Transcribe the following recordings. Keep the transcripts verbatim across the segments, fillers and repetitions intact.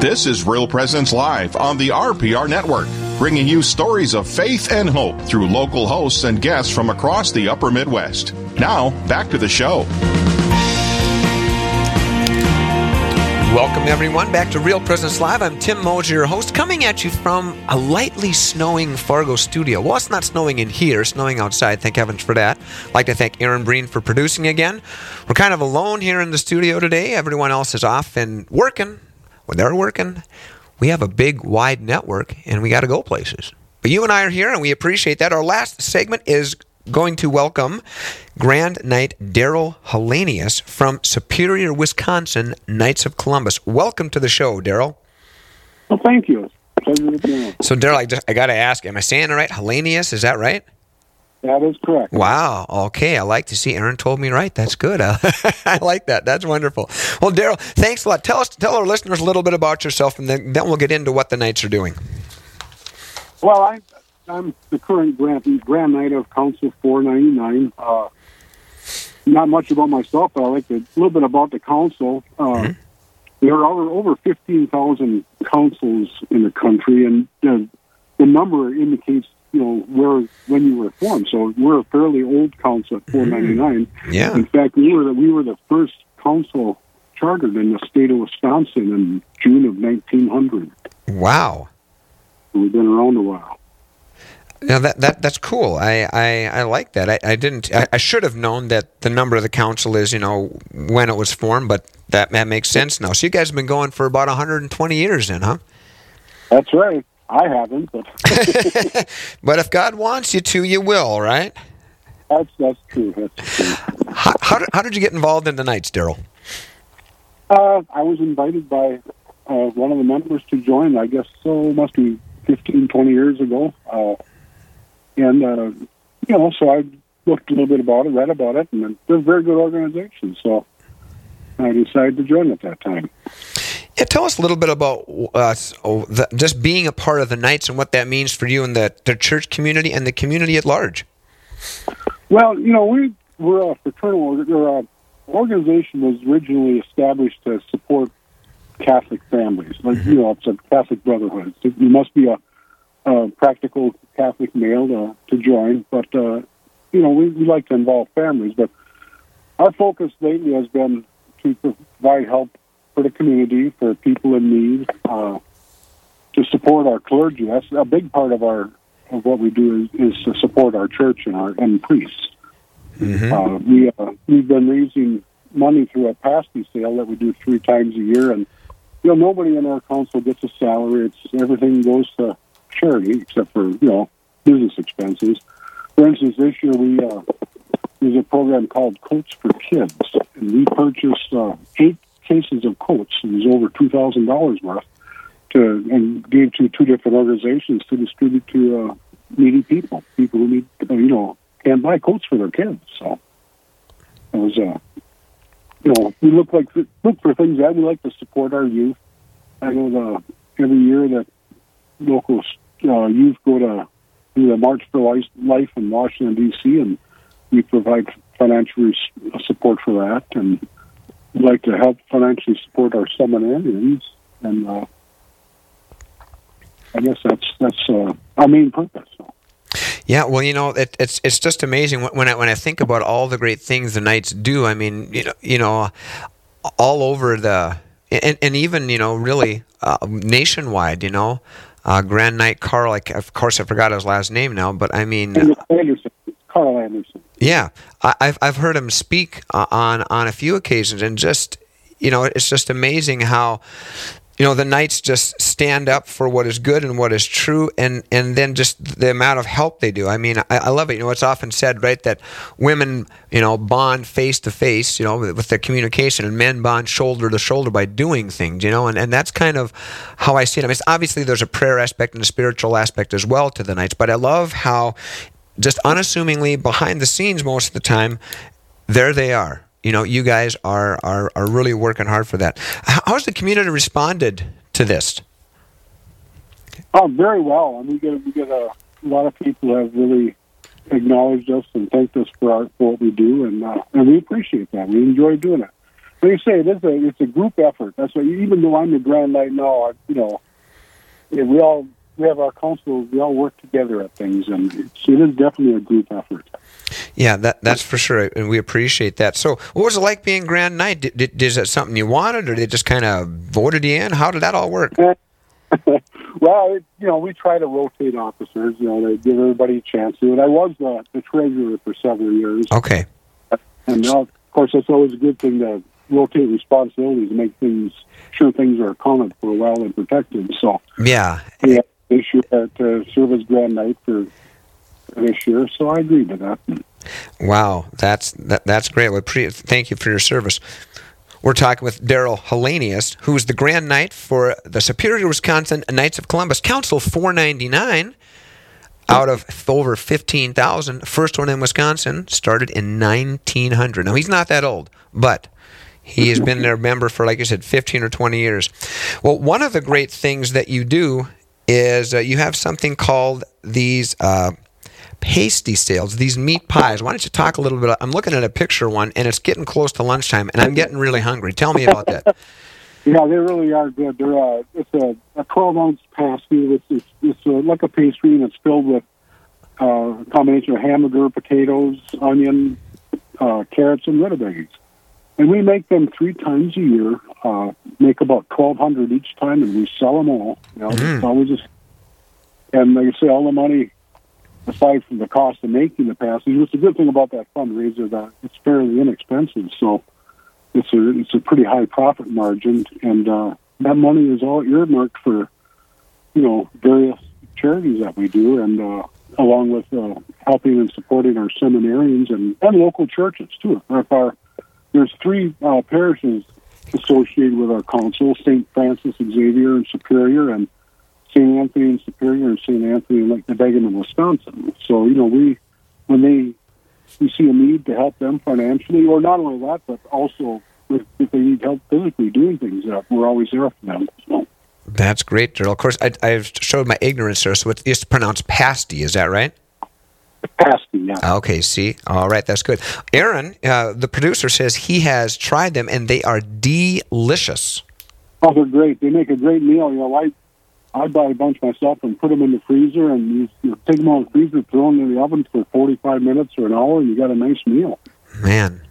This is Real Presence Live on the R P R Network, bringing you stories of faith and hope through local hosts and guests from across the Upper Midwest. Now, back to the show. Welcome, everyone, back to Real Presence Live. I'm Tim Moser, your host, coming at you from a lightly snowing Fargo studio. Well, it's not snowing in here, it's snowing outside. Thank heavens for that. I'd like to thank Aaron Breen for producing again. We're kind of alone here in the studio today. Everyone else is off and working. When they're working, we have a big, wide network, and we got to go places. But you and I are here, and we appreciate that. Our last segment is going to welcome Grand Knight Daryl Hulenius from Superior, Wisconsin, Knights of Columbus. Welcome to the show, Daryl. Well, thank you. So, Daryl, I, just, I got to ask, am I saying it right? Hulenius, is that right? That is correct. Wow. Okay. I like to see Aaron told me right. That's good. I, I like that. That's wonderful. Well, Daryl, thanks a lot. Tell us, tell our listeners a little bit about yourself, and then, then we'll get into what the Knights are doing. Well, I, I'm the current Grand, Grand Knight of Council four ninety-nine. Uh, not much about myself, but I like to, a little bit about the Council. Uh, mm-hmm. There are over fifteen thousand councils in the country, and the, the number indicates, you know, where when you were formed. So we're a fairly old council at four ninety-nine. Mm-hmm. Yeah. In fact, we were the, we were the first council chartered in the state of Wisconsin in June of nineteen hundred. Wow. So we've been around a while. Now that that that's cool. I, I, I like that. I, I didn't. I, I should have known that the number of the council is, you know, when it was formed, but that that makes sense now. So you guys have been going for about one hundred twenty years, then, huh? That's right. I haven't, but but if God wants you to, you will, right? That's that's true. That's true. How, how, did, how did you get involved in the Knights, Daryl? Uh, I was invited by uh, one of the members to join. I guess so. Must be fifteen, twenty years ago. Uh, and uh, you know, so I looked a little bit about it, read about it, and they're a very good organization. So I decided to join at that time. Yeah, tell us a little bit about uh, the, just being a part of the Knights and what that means for you and the, the church community and the community at large. Well, you know, we, we're a fraternal our organization was originally established to support Catholic families. Like, mm-hmm. you know, it's a Catholic brotherhood. So you must be a, a practical Catholic male to, to join. But, uh, you know, we, we like to involve families. But our focus lately has been to provide help for the community, for people in need, uh, to support our clergy. That's a big part of our of what we do is, is to support our church and our and priests. Mm-hmm. Uh, we uh, we've been raising money through a pasty sale that we do three times a year, and you know nobody in our council gets a salary. It's everything goes to charity except for you know business expenses. For instance, this year we. Uh, there's a program called Coats for Kids, and we purchased uh, eight. cases of coats. It was over two thousand dollars worth, to and gave to two different organizations to distribute to uh, needy people, people who need, you know, can't buy coats for their kids. So it was, uh, you know, we look like look for things that we like to support our youth. I know the, every year that local uh, youth go to do the March for Life in Washington D C, and we provide financial support for that and. Like to help financially support our seminarians, and uh, I guess that's that's uh, our main purpose. So. Yeah, well, you know, it, it's it's just amazing when I when I think about all the great things the Knights do. I mean, you know, you know, all over the and and even you know really uh, nationwide. You know, uh, Grand Knight Carl. Like, of course, I forgot his last name now, but I mean Anderson. Carl Anderson. Yeah, I, I've I've heard him speak uh, on on a few occasions, and just you know, it's just amazing how you know the Knights just stand up for what is good and what is true, and, and then just the amount of help they do. I mean, I, I love it. You know, it's often said, right, that women you know bond face to face, you know, with, with their communication, and men bond shoulder to shoulder by doing things. You know, and, and that's kind of how I see it. I mean, it's obviously there's a prayer aspect and a spiritual aspect as well to the Knights, but I love how. Just unassumingly behind the scenes most of the time, there they are. You know, you guys are are, are really working hard for that. How's the community responded to this? Oh, very well. I mean, we get we get a, a lot of people have really acknowledged us and thanked us for our, for what we do, and uh, and we appreciate that. We enjoy doing it. They say this is a, it's a group effort. That's why, even though I'm the Grand Knight now, I, you know, we all we have our council. We all work together at things, and it's, it is definitely a group effort. Yeah, that that's for sure, and we appreciate that. So, what was it like being Grand Knight? Did, did, is that something you wanted, or they just kind of voted you in? How did that all work? Well, it, you know, we try to rotate officers. You know, they give everybody a chance to. And I was the, the treasurer for several years. Okay. And now, of course, it's always a good thing to rotate responsibilities and make things sure things are accounted for well and protected. So yeah, yeah, this year to serve as Grand Knight for this year, so I agree to that. Wow, that's that, that's great. Well, pre- thank you for your service. We're talking with Daryl Hulenius, who is the Grand Knight for the Superior Wisconsin Knights of Columbus Council four ninety-nine. Out of over fifteen thousand, first one in Wisconsin, started in nineteen hundred. Now, he's not that old, but he has been their member for, like I said, fifteen or twenty years. Well, one of the great things that you do is uh, you have something called these uh, pasty sales, these meat pies. Why don't you talk a little bit? I'm looking at a picture one, and it's getting close to lunchtime, and I'm getting really hungry. Tell me about that. Yeah, they really are good. They're uh, it's a, a twelve-ounce pasty. It's it's, it's a, like a pastry, and it's filled with uh, a combination of hamburger, potatoes, onion, uh, carrots, and rutabagas. And we make them three times a year. Uh, make about twelve hundred each time, and we sell them all. You know, mm. It's always a, and like I say, all the money aside from the cost of making the pasty. What's the good thing about that fundraiser? That it's fairly inexpensive. So. It's a it's a pretty high profit margin, and uh, that money is all earmarked for, you know, various charities that we do, and uh, along with uh, helping and supporting our seminarians and, and local churches too. If our, there's three uh, parishes associated with our council: Saint Francis Xavier and Superior, and Saint Anthony and Superior, and Saint Anthony and Lake Nebagamon, Wisconsin. So you know we when they. We see a need to help them financially, or not only that, but also if, if they need help physically doing things up, we're always there for them. So. That's great, Daryl. Of course, I, I've showed my ignorance there, so it's pronounced pasty, is that right? Pasty, yeah. Okay, see? All right, that's good. Aaron, uh, the producer, says he has tried them, and they are delicious. Oh, they're great. They make a great meal. You know, I, I buy a bunch myself and put them in the freezer, and you, you take them out of the freezer, throw them in the oven for forty-five minutes or an hour, and you got a nice meal. Man,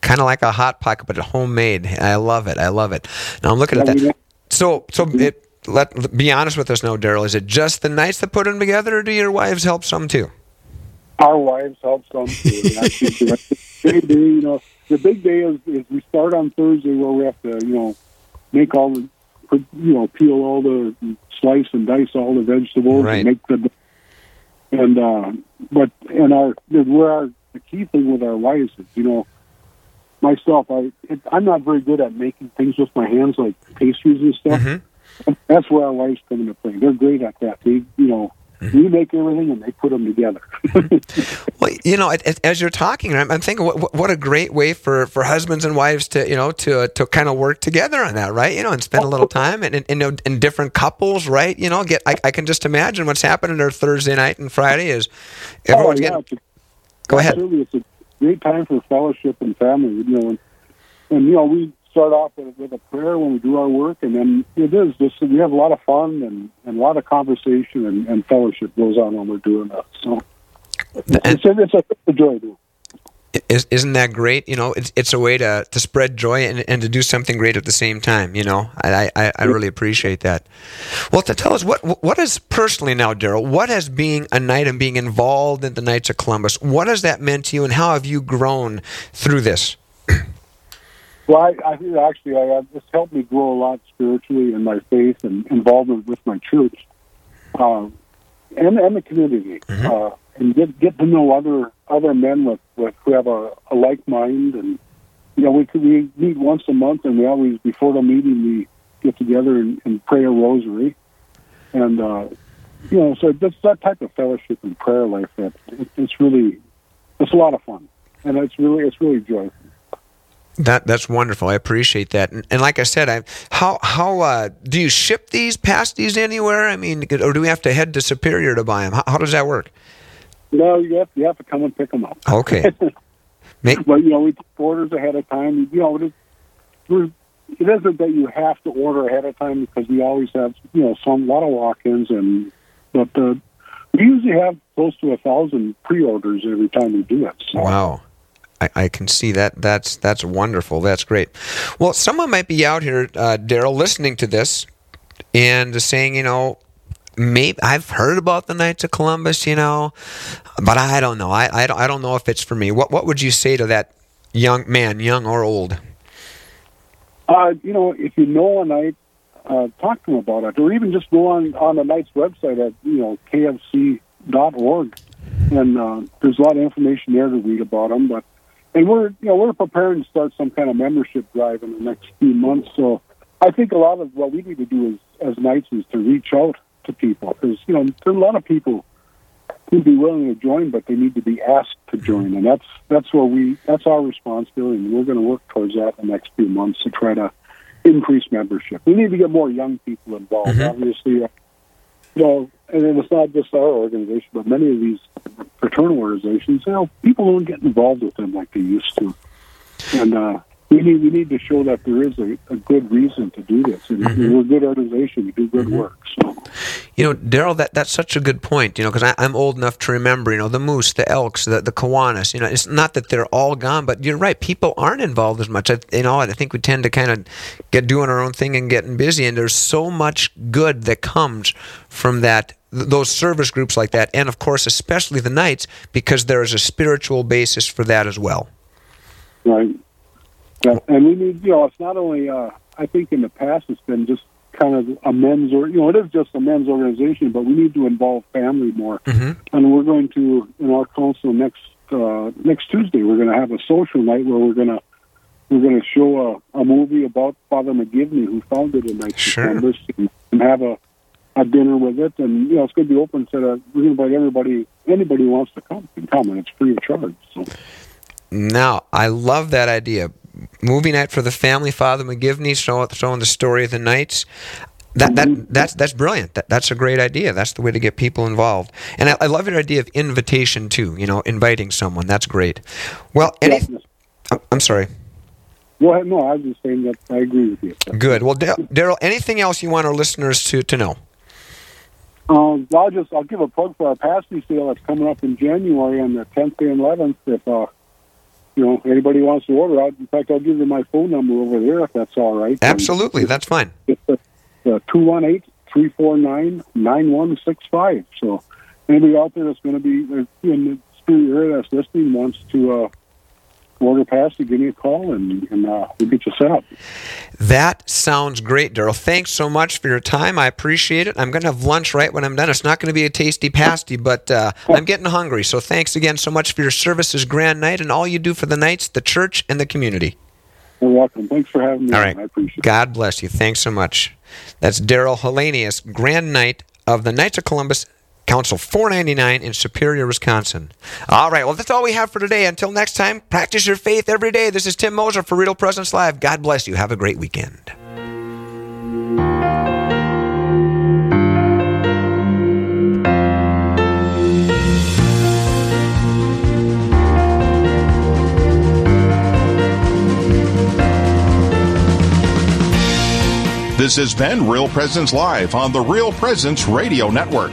kind of like a hot pocket, but homemade. I love it. I love it. Now I'm looking at that. So, so it, let be honest with us now, Daryl. Is it just the Knights that put them together, or do your wives help some too? Our wives help some too. They do. You know, the big day is, is we start on Thursday, where we have to, you know, make all the. You know, peel all the, slice and dice all the vegetables, right. And make the, and uh, but and our where our the key thing with our wives is, you know, myself I it, I'm not very good at making things with my hands like pastries and stuff. Mm-hmm. That's where our wives come into play. They're great at that. They you know. We make everything, and they put them together. Well, you know, as you're talking, I'm thinking, what, what a great way for, for husbands and wives to, you know, to uh, to kind of work together on that, right? You know, and spend a little time and in, in different couples, right? You know, get I, I can just imagine what's happening there Thursday night and Friday is everyone's oh, yeah, getting. A, Go ahead. It's a great time for fellowship and family, you know, and, and you know we. Start off with, with a prayer when we do our work, and then it is just we have a lot of fun and, and a lot of conversation and, and fellowship goes on when we're doing that. So it's, it's, a, it's a joy. Is, isn't that great? You know, it's it's a way to, to spread joy and, and to do something great at the same time. You know, I I, I really appreciate that. Well, to tell us what what is personally now, Daryl, what has being a knight and being involved in the Knights of Columbus, what has that meant to you, and how have you grown through this? Well, I, I think actually I, it's helped me grow a lot spiritually in my faith and involvement with my church uh, and, and the community, mm-hmm. uh, and get get to know other other men with, with who have a, a like mind. And you know, we we meet once a month, and we always before the meeting we get together and, and pray a rosary, and uh, you know, so that's that type of fellowship and prayer life that it, it's really it's a lot of fun, and it's really it's really joyful. That that's wonderful. I appreciate that. And, and like I said, I how how uh, do you ship these pasties anywhere? I mean, or do we have to head to Superior to buy them? How, how does that work? No, you have you have to come and pick them up. Okay. Make- but you know, we take orders ahead of time. You know, We're, it isn't that you have to order ahead of time because we always have, you know, some lot of walk-ins, and but uh, we usually have close to a thousand pre-orders every time we do it. So. Wow. I, I can see that. That's that's wonderful. That's great. Well, someone might be out here, uh, Daryl, listening to this and saying, you know, maybe I've heard about the Knights of Columbus, you know, but I don't know. I I don't, I don't know if it's for me. What what would you say to that young man, young or old? Uh, you know, if you know a Knight, uh, talk to them about it, or even just go on on the Knight's website at you know k f c dot org, and uh, there's a lot of information there to read about them, but. And we're, you know, we're preparing to start some kind of membership drive in the next few months. So I think a lot of what we need to do is, as Knights is to reach out to people. Because, you know, there are a lot of people who'd be willing to join, but they need to be asked to join. And that's that's where we that's our responsibility. And we're going to work towards that in the next few months to try to increase membership. We need to get more young people involved, mm-hmm. obviously. Uh, you know, and it's not just our organization, but many of these fraternal organizations, you know, people don't get involved with them like they used to. And uh, we need we need to show that there is a, a good reason to do this. And mm-hmm. we're a good organization. We do good mm-hmm. work. So. You know, Daryl, that, that's such a good point, you know, because I'm old enough to remember, you know, the Moose, the Elks, the, the Kiwanis. You know, it's not that they're all gone, but you're right. People aren't involved as much. I, you know, I think we tend to kind of get doing our own thing and getting busy, and there's so much good that comes from that, those service groups like that, and, of course, especially the Knights, because there is a spiritual basis for that as well. Right. Yeah. And we need, you know, it's not only, uh, I think in the past it's been just, kind of a men's, or you know, it is just a men's organization, but we need to involve family more. Mm-hmm. And we're going to, in our council next uh, next Tuesday, we're going to have a social night where we're going to we're going to show a, a movie about Father McGivney, who founded the Knights of Columbus, and, and have a, a dinner with it. And you know, it's going to be open to the, we're going to invite everybody. Anybody who wants to come can come, and it's free of charge. So. Now, I love that idea. Movie night for the family, Father McGivney, showing the story of the Knights. That that that's that's brilliant. That that's a great idea. That's the way to get people involved. And I, I love your idea of invitation too. You know, inviting someone. That's great. Well, any, I'm sorry. Go ahead. No, I was just saying that I agree with you. Good. Well, Daryl, anything else you want our listeners to to know? Um, I'll just I'll give a plug for our pasty sale that's coming up in January on the tenth and eleventh. If uh, You know, anybody wants to order out. In fact, I'll give you my phone number over there if that's all right. Absolutely, and that's fine. It's two one eight, three four nine, nine one six five. So anybody out there that's going to be in the Spirit area that's listening wants to uh, order past, give me a call and, and uh, we'll get you set up. That sounds great, Daryl. Thanks so much for your time. I appreciate it. I'm going to have lunch right when I'm done. It's not going to be a tasty pasty, but uh, I'm getting hungry. So thanks again so much for your services, Grand Night, and all you do for the Knights, the church, and the community. You're welcome. Thanks for having me. All right. On. I appreciate it. God bless you. Thanks so much. That's Daryl Hulenius, Grand Knight of the Knights of Columbus, Council four ninety-nine in Superior, Wisconsin. All right, well, that's all we have for today. Until next time, practice your faith every day. This is Tim Moser for Real Presence Live. God bless you. Have a great weekend. This has been Real Presence Live on the Real Presence Radio Network.